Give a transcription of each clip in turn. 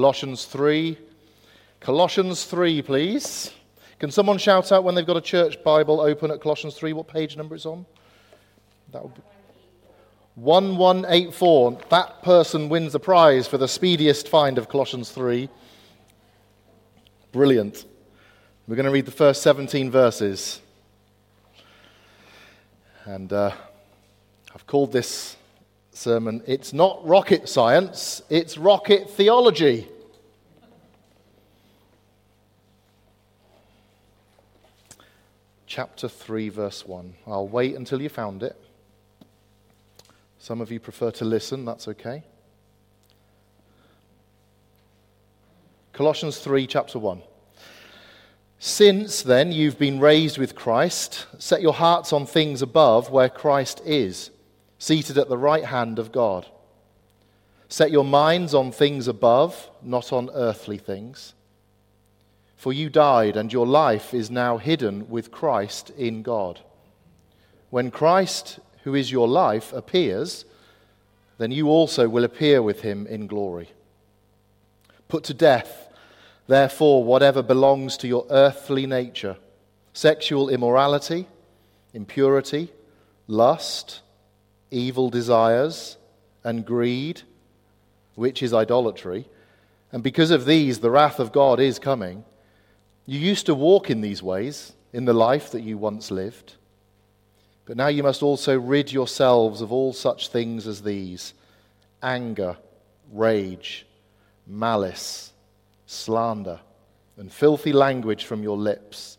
Colossians 3, please. Can someone shout out when they've got a church Bible open at Colossians 3, what page number it's on? That would be 1184. That person wins the prize for the speediest find of Colossians 3. Brilliant. We're going to read the first 17 verses. And I've called this sermon, It's Not Rocket Science, It's Rocket Theology. Chapter 3, verse 1. I'll wait until you found it. Some of you prefer to listen, that's okay. Colossians 3, chapter 1. Since then you've been raised with Christ, set your hearts on things above where Christ is, seated at the right hand of God. Set your minds on things above, not on earthly things. For you died, and your life is now hidden with Christ in God. When Christ, who is your life, appears, then you also will appear with him in glory. Put to death, therefore, whatever belongs to your earthly nature, sexual immorality, impurity, lust, evil desires, and greed, which is idolatry, and because of these the wrath of God is coming. You used to walk in these ways in the life that you once lived, but now you must also rid yourselves of all such things as these: anger, rage, malice, slander, and filthy language from your lips.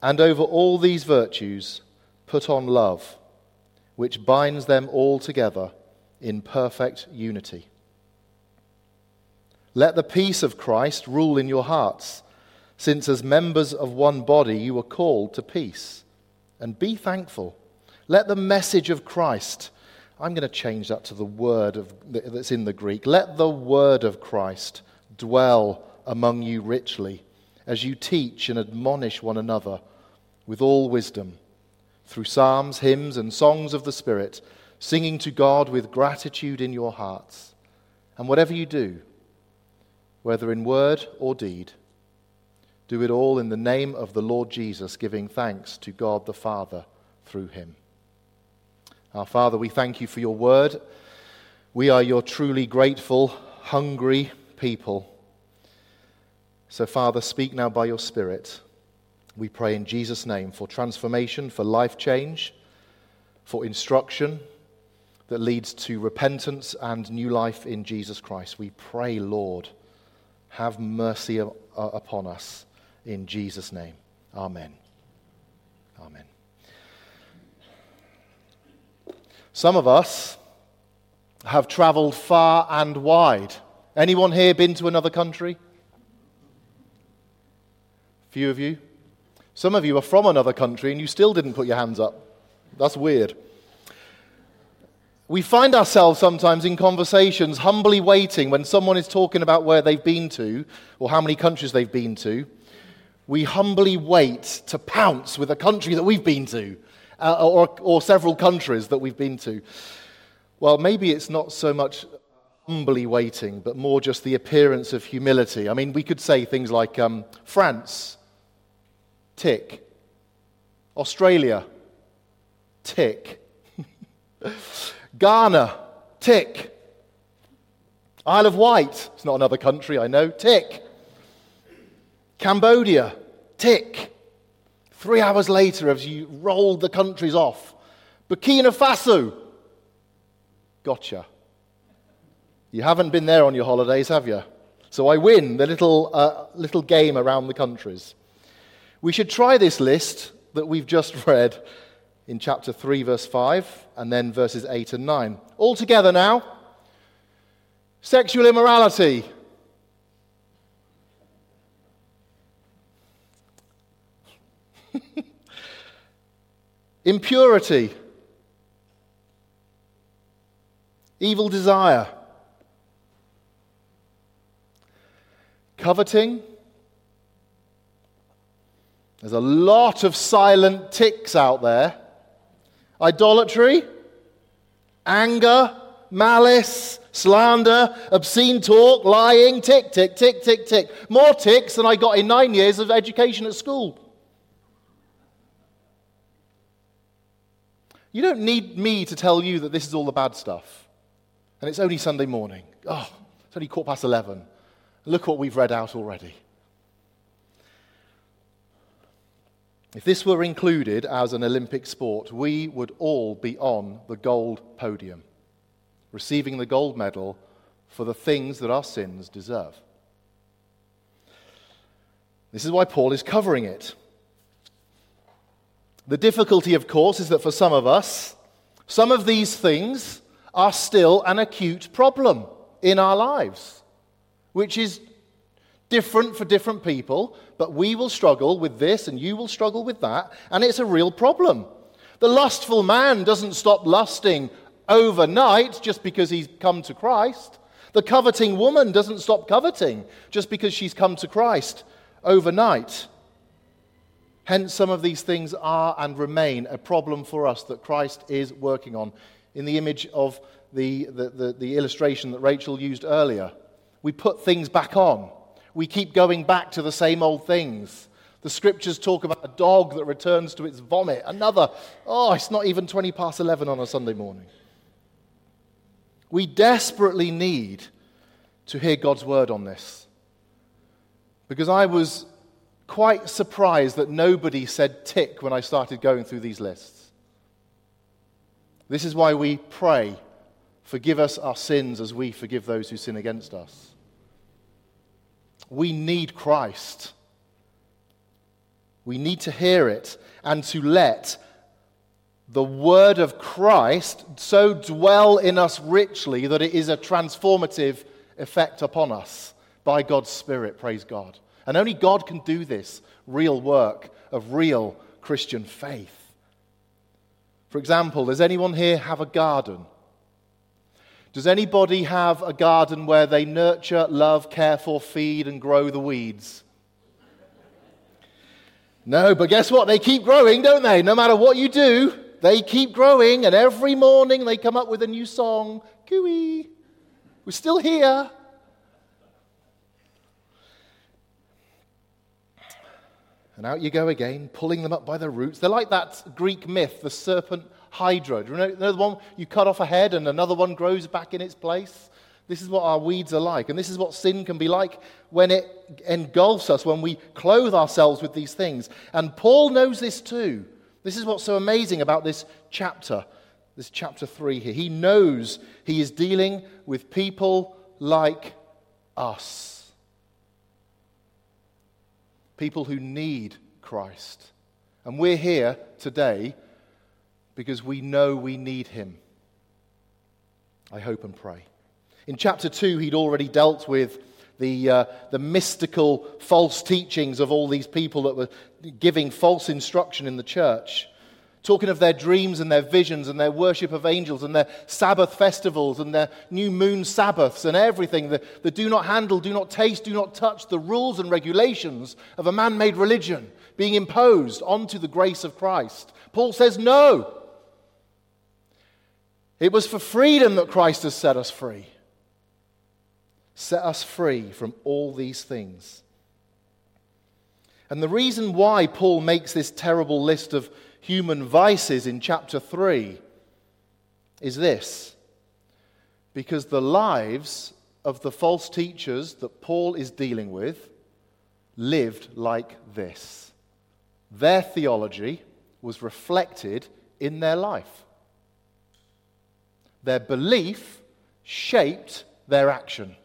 And over all these virtues, put on love, which binds them all together in perfect unity. Let the peace of Christ rule in your hearts, since as members of one body you are called to peace. And be thankful. Let the message of Christ — I'm going to change that to the word of that's in the Greek. Let the word of Christ dwell among you richly, as you teach and admonish one another with all wisdom, through psalms, hymns, and songs of the Spirit, singing to God with gratitude in your hearts. And whatever you do, whether in word or deed, do it all in the name of the Lord Jesus, giving thanks to God the Father through him. Our Father, we thank you for your word. We are your truly grateful, hungry people. So, Father, speak now by your Spirit. We pray in Jesus' name for transformation, for life change, for instruction that leads to repentance and new life in Jesus Christ. We pray, Lord, have mercy upon us in Jesus' name. Amen. Amen. Some of us have travelled far and wide. Anyone here been to another country? Few of you. Some of you are from another country and you still didn't put your hands up. That's weird. We find ourselves sometimes in conversations humbly waiting when someone is talking about where they've been to or how many countries they've been to. We humbly wait to pounce with a country that we've been to. Or several countries that we've been to. Well, maybe it's not so much humbly waiting, but more just the appearance of humility. I mean, we could say things like France, tick. Australia, tick. Ghana, tick. Isle of Wight, it's not another country, I know, tick. Cambodia, tick. 3 hours later, as you rolled the countries off. Burkina Faso, gotcha. You haven't been there on your holidays, have you? So I win the little game around the countries. We should try this list that we've just read in chapter 3, verse 5, and then verses 8 and 9. All together now. Sexual immorality. Impurity. Evil desire. Coveting. There's a lot of silent ticks out there. Idolatry, anger, malice, slander, obscene talk, lying, tick, tick, tick, tick, tick. More ticks than I got in 9 years of education at school. You don't need me to tell you that this is all the bad stuff. And it's only Sunday morning. Oh, it's only 11:15. Look what we've read out already. If this were included as an Olympic sport, we would all be on the gold podium, receiving the gold medal for the things that our sins deserve. This is why Paul is covering it. The difficulty, of course, is that for some of us, some of these things are still an acute problem in our lives, which is different for different people, but we will struggle with this and you will struggle with that, and it's a real problem. The lustful man doesn't stop lusting overnight just because he's come to Christ. The coveting woman doesn't stop coveting just because she's come to Christ overnight. Hence, some of these things are and remain a problem for us that Christ is working on. In the image of the illustration that Rachel used earlier, we put things back on. We keep going back to the same old things. The scriptures talk about a dog that returns to its vomit. Another, it's not even 11:20 on a Sunday morning. We desperately need to hear God's word on this. Because I was quite surprised that nobody said tick when I started going through these lists. This is why we pray, forgive us our sins as we forgive those who sin against us. We need Christ. We need to hear it and to let the word of Christ so dwell in us richly that it is a transformative effect upon us by God's Spirit, praise God. And only God can do this real work of real Christian faith. For example, does anyone here have a garden? Does anybody have a garden where they nurture, love, care for, feed, and grow the weeds? No, but guess what? They keep growing, don't they? No matter what you do, they keep growing, and every morning they come up with a new song. Cooey, we're still here. And out you go again, pulling them up by the roots. They're like that Greek myth, the serpent Hydra. Do you know the one you cut off a head and another one grows back in its place? This is what our weeds are like. And this is what sin can be like when it engulfs us, when we clothe ourselves with these things. And Paul knows this too. This is what's so amazing about this chapter 3 here. He knows he is dealing with people like us. People who need Christ. And we're here today because we know we need him. I hope and pray. In chapter 2, he'd already dealt with the mystical false teachings of all these people that were giving false instruction in the church, talking of their dreams and their visions and their worship of angels and their Sabbath festivals and their new moon Sabbaths and everything, the do not handle, do not taste, do not touch, the rules and regulations of a man-made religion being imposed onto the grace of Christ. Paul says no. It was for freedom that Christ has set us free. Set us free from all these things. And the reason why Paul makes this terrible list of human vices in chapter 3 is this. Because the lives of the false teachers that Paul is dealing with lived like this. Their theology was reflected in their life. Their belief shaped their action.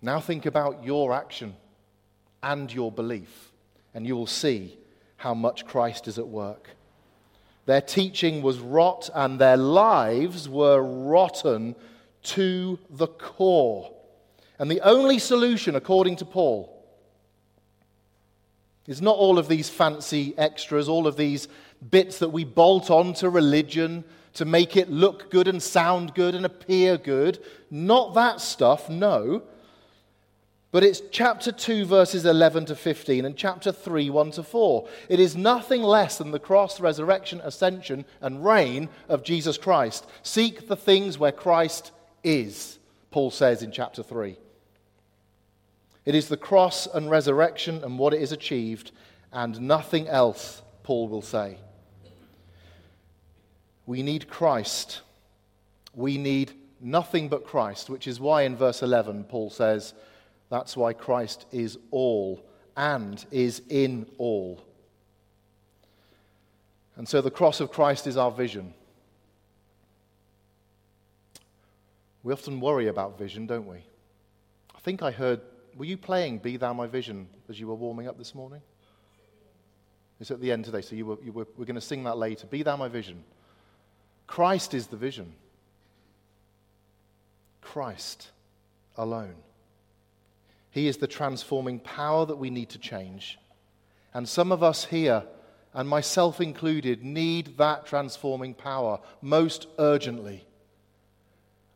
Now think about your action and your belief, and you will see how much Christ is at work. Their teaching was rot, and their lives were rotten to the core. And the only solution, according to Paul, is not all of these fancy extras, all of these bits that we bolt on to religion to make it look good and sound good and appear good. Not that stuff, no. But it's chapter 2, verses 11 to 15, and chapter 3, 1 to 4. It is nothing less than the cross, resurrection, ascension, and reign of Jesus Christ. Seek the things where Christ is, Paul says in chapter 3. It is the cross and resurrection and what it is achieved, and nothing else, Paul will say. We need Christ. We need nothing but Christ, which is why in verse 11 Paul says, that's why Christ is all and is in all. And so the cross of Christ is our vision. We often worry about vision, don't we? I think I heard, were you playing Be Thou My Vision as you were warming up this morning? It's at the end today, so we're going to sing that later. Be Thou My Vision. Christ is the vision. Christ alone. He is the transforming power that we need to change. And some of us here, and myself included, need that transforming power most urgently.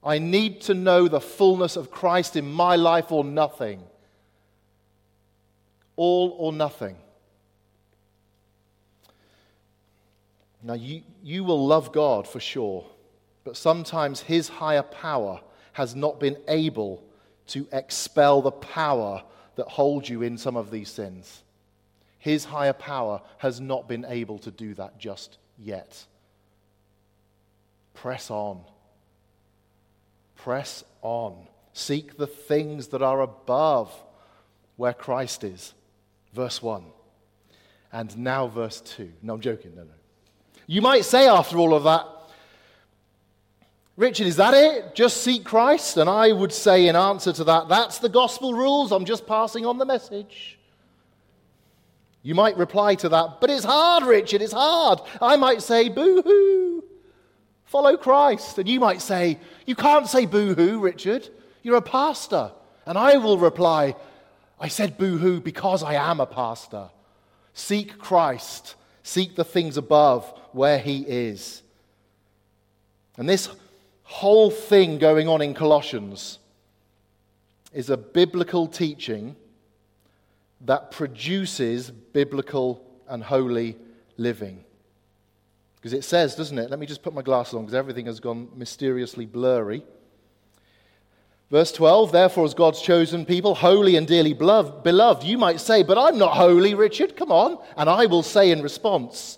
I need to know the fullness of Christ in my life or nothing. All or nothing. Now, you will love God for sure, but sometimes His higher power has not been able to expel the power that holds you in some of these sins. His higher power has not been able to do that just yet. Press on. Press on. Seek the things that are above where Christ is. Verse 1. And now verse 2. No, I'm joking. No. You might say after all of that, Richard, is that it? Just seek Christ? And I would say in answer to that, that's the gospel rules. I'm just passing on the message. You might reply to that, but it's hard, Richard, it's hard. I might say, boo-hoo, follow Christ. And you might say, you can't say boo-hoo, Richard. You're a pastor. And I will reply, I said boo-hoo because I am a pastor. Seek Christ. Seek the things above where He is. And this whole thing going on in Colossians is a biblical teaching that produces biblical and holy living. Because it says, doesn't it? Let me just put my glasses on because everything has gone mysteriously blurry. Verse 12, therefore as God's chosen people, holy and dearly beloved, you might say, but I'm not holy, Richard, come on. And I will say in response,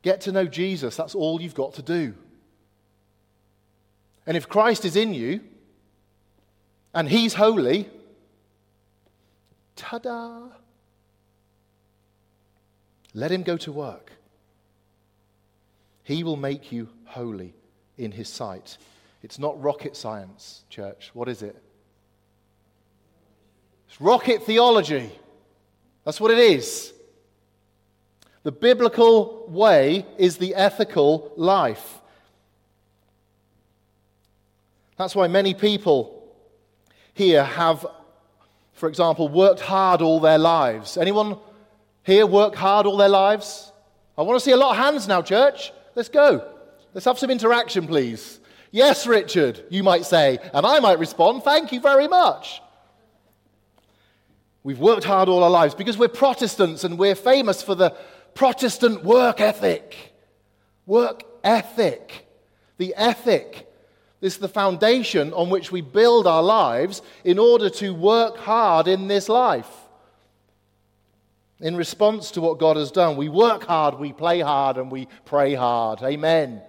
get to know Jesus, that's all you've got to do. And if Christ is in you, and He's holy, ta-da! Let Him go to work. He will make you holy in His sight. It's not rocket science, church. What is it? It's rocket theology. That's what it is. The biblical way is the ethical life. That's why many people here have, for example, worked hard all their lives. Anyone here work hard all their lives? I want to see a lot of hands now, church. Let's go. Let's have some interaction, please. Yes, Richard, you might say, and I might respond, thank you very much. We've worked hard all our lives because we're Protestants and we're famous for the Protestant work ethic. Work ethic. The ethic. This is the foundation on which we build our lives in order to work hard in this life. In response to what God has done, we work hard, we play hard, and we pray hard. Amen.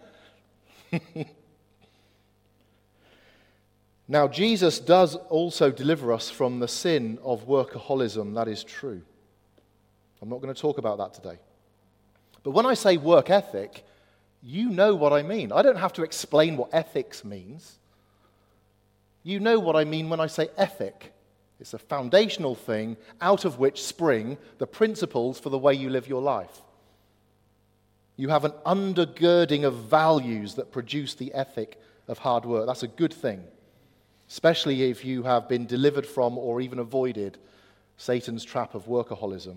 Now, Jesus does also deliver us from the sin of workaholism. That is true. I'm not going to talk about that today. But when I say work ethic, you know what I mean. I don't have to explain what ethics means. You know what I mean when I say ethic. It's a foundational thing out of which spring the principles for the way you live your life. You have an undergirding of values that produce the ethic of hard work. That's a good thing, especially if you have been delivered from or even avoided Satan's trap of workaholism.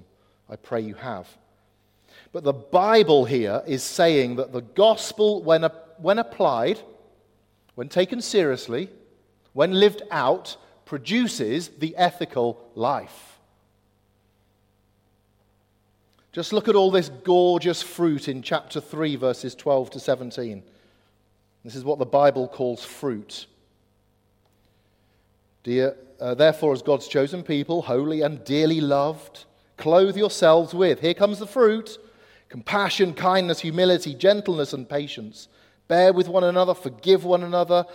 I pray you have. But the Bible here is saying that the gospel, when applied, when taken seriously, when lived out, produces the ethical life. Just look at all this gorgeous fruit in chapter 3, verses 12 to 17. This is what the Bible calls fruit. Therefore, as God's chosen people, holy and dearly loved, clothe yourselves with, here comes the fruit, compassion, kindness, humility, gentleness, and patience. Bear with one another, forgive one another,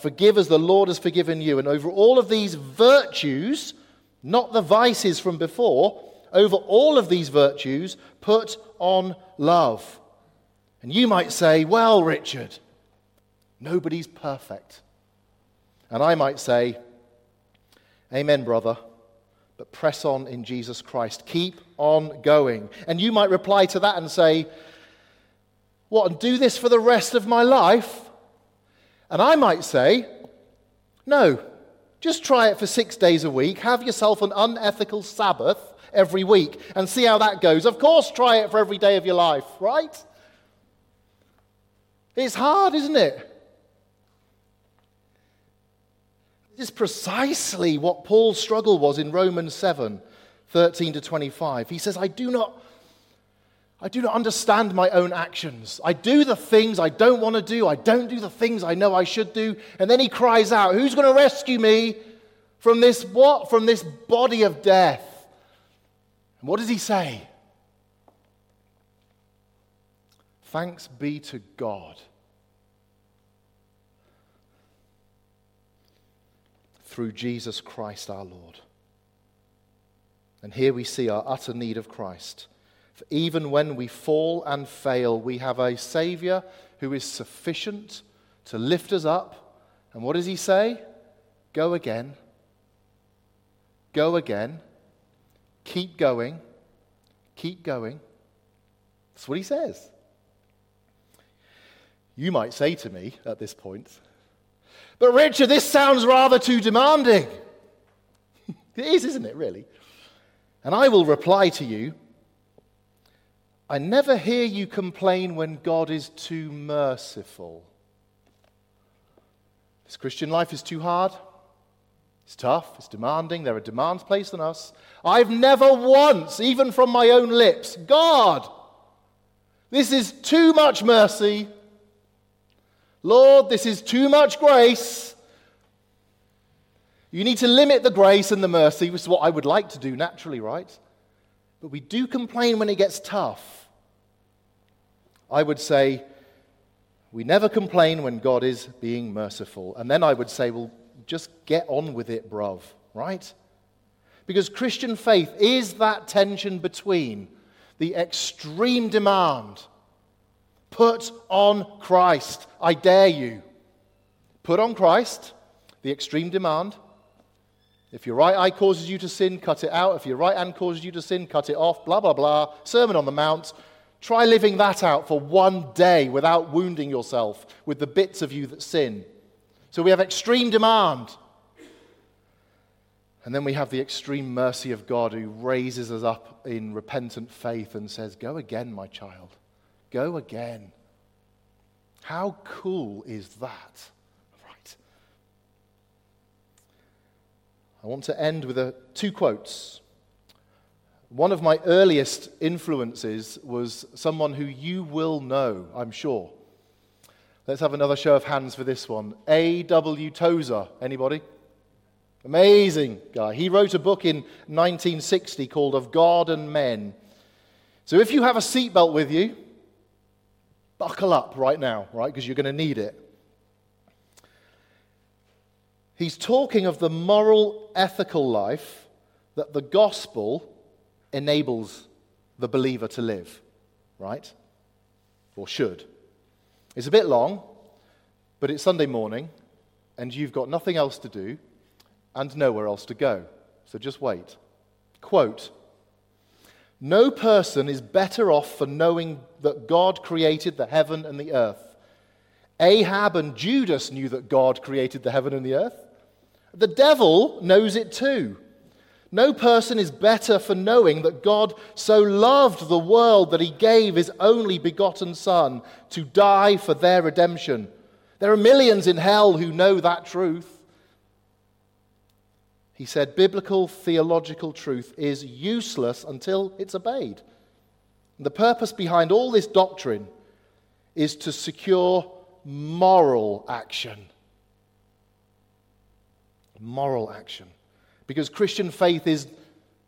forgive as the Lord has forgiven you. And over all of these virtues, not the vices from before, over all of these virtues, put on love. And you might say, well, Richard, nobody's perfect. And I might say, amen, brother, but press on in Jesus Christ. Keep on going. And you might reply to that and say, what, and do this for the rest of my life? And I might say, no, just try it for 6 days a week. Have yourself an unethical Sabbath every week and see how that goes. Of course, try it for every day of your life, right? It's hard, isn't it? This is precisely what Paul's struggle was in Romans 7, 13 to 25. He says, I do not understand my own actions. I do the things I don't want to do. I don't do the things I know I should do. And then he cries out, who's going to rescue me from this what? From this body of death. And what does he say? Thanks be to God. Through Jesus Christ our Lord. And here we see our utter need of Christ. For even when we fall and fail, we have a Savior who is sufficient to lift us up. And what does he say? Go again. Go again. Keep going. Keep going. That's what he says. You might say to me at this point, but Richard, this sounds rather too demanding. It is, isn't it, really? And I will reply to you, I never hear you complain when God is too merciful. This Christian life is too hard. It's tough. It's demanding. There are demands placed on us. I've never once, even from my own lips, God, this is too much mercy. Lord, this is too much grace. You need to limit the grace and the mercy, which is what I would like to do naturally, right? But we do complain when it gets tough. I would say, we never complain when God is being merciful. And then I would say, well, just get on with it, bruv, right? Because Christian faith is that tension between the extreme demand. Put on Christ, I dare you. Put on Christ, the extreme demand. If your right eye causes you to sin, cut it out. If your right hand causes you to sin, cut it off. Blah, blah, blah. Sermon on the Mount. Try living that out for one day without wounding yourself with the bits of you that sin. So we have extreme demand. And then we have the extreme mercy of God who raises us up in repentant faith and says, go again, my child. Go again. How cool is that? Right. I want to end with two quotes. One of my earliest influences was someone who you will know, I'm sure. Let's have another show of hands for this one. A.W. Tozer. Anybody? Amazing guy. He wrote a book in 1960 called Of God and Men. So if you have a seatbelt with you, buckle up right now, right? Because you're going to need it. He's talking of the moral, ethical life that the gospel enables the believer to live, right? Or should. It's a bit long, but it's Sunday morning, and you've got nothing else to do and nowhere else to go. So just wait. Quote, "No person is better off for knowing that God created the heaven and the earth. Ahab and Judas knew that God created the heaven and the earth. The devil knows it too. No person is better for knowing that God so loved the world that he gave his only begotten Son to die for their redemption. There are millions in hell who know that truth." He said, biblical theological truth is useless until it's obeyed. The purpose behind all this doctrine is to secure moral action. Moral action. Because Christian faith is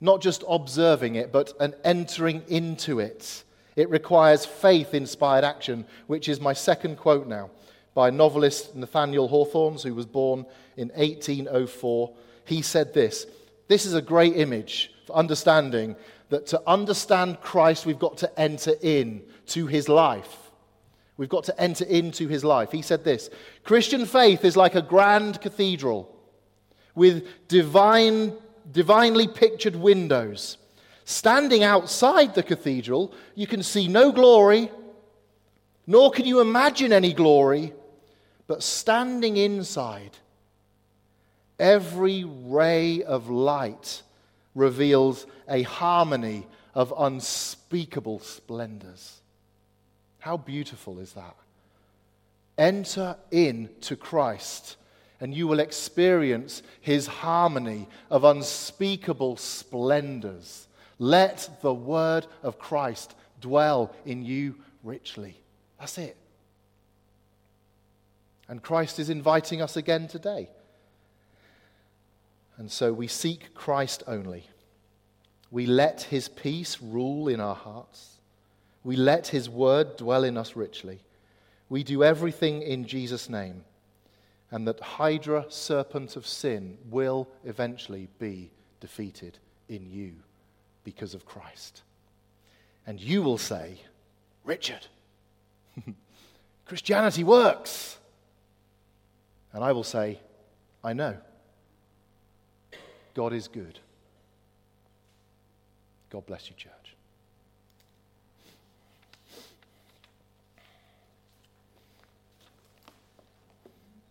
not just observing it, but an entering into it. It requires faith-inspired action, which is my second quote now, by novelist Nathaniel Hawthorne, who was born in 1804. He said this, "This is a great image for understanding that to understand Christ, we've got to enter in to his life. We've got to enter into his life." He said this, "Christian faith is like a grand cathedral with divinely pictured windows. Standing outside the cathedral, you can see no glory, nor can you imagine any glory, but standing inside, every ray of light reveals a harmony of unspeakable splendors." How beautiful is that? Enter in to Christ, and you will experience his harmony of unspeakable splendors. Let the word of Christ dwell in you richly. That's it. And Christ is inviting us again today. And so we seek Christ only. We let his peace rule in our hearts. We let his word dwell in us richly. We do everything in Jesus' name. And that Hydra, serpent of sin, will eventually be defeated in you because of Christ. And you will say, "Richard, Christianity works." And I will say, "I know. God is good." God bless you, church.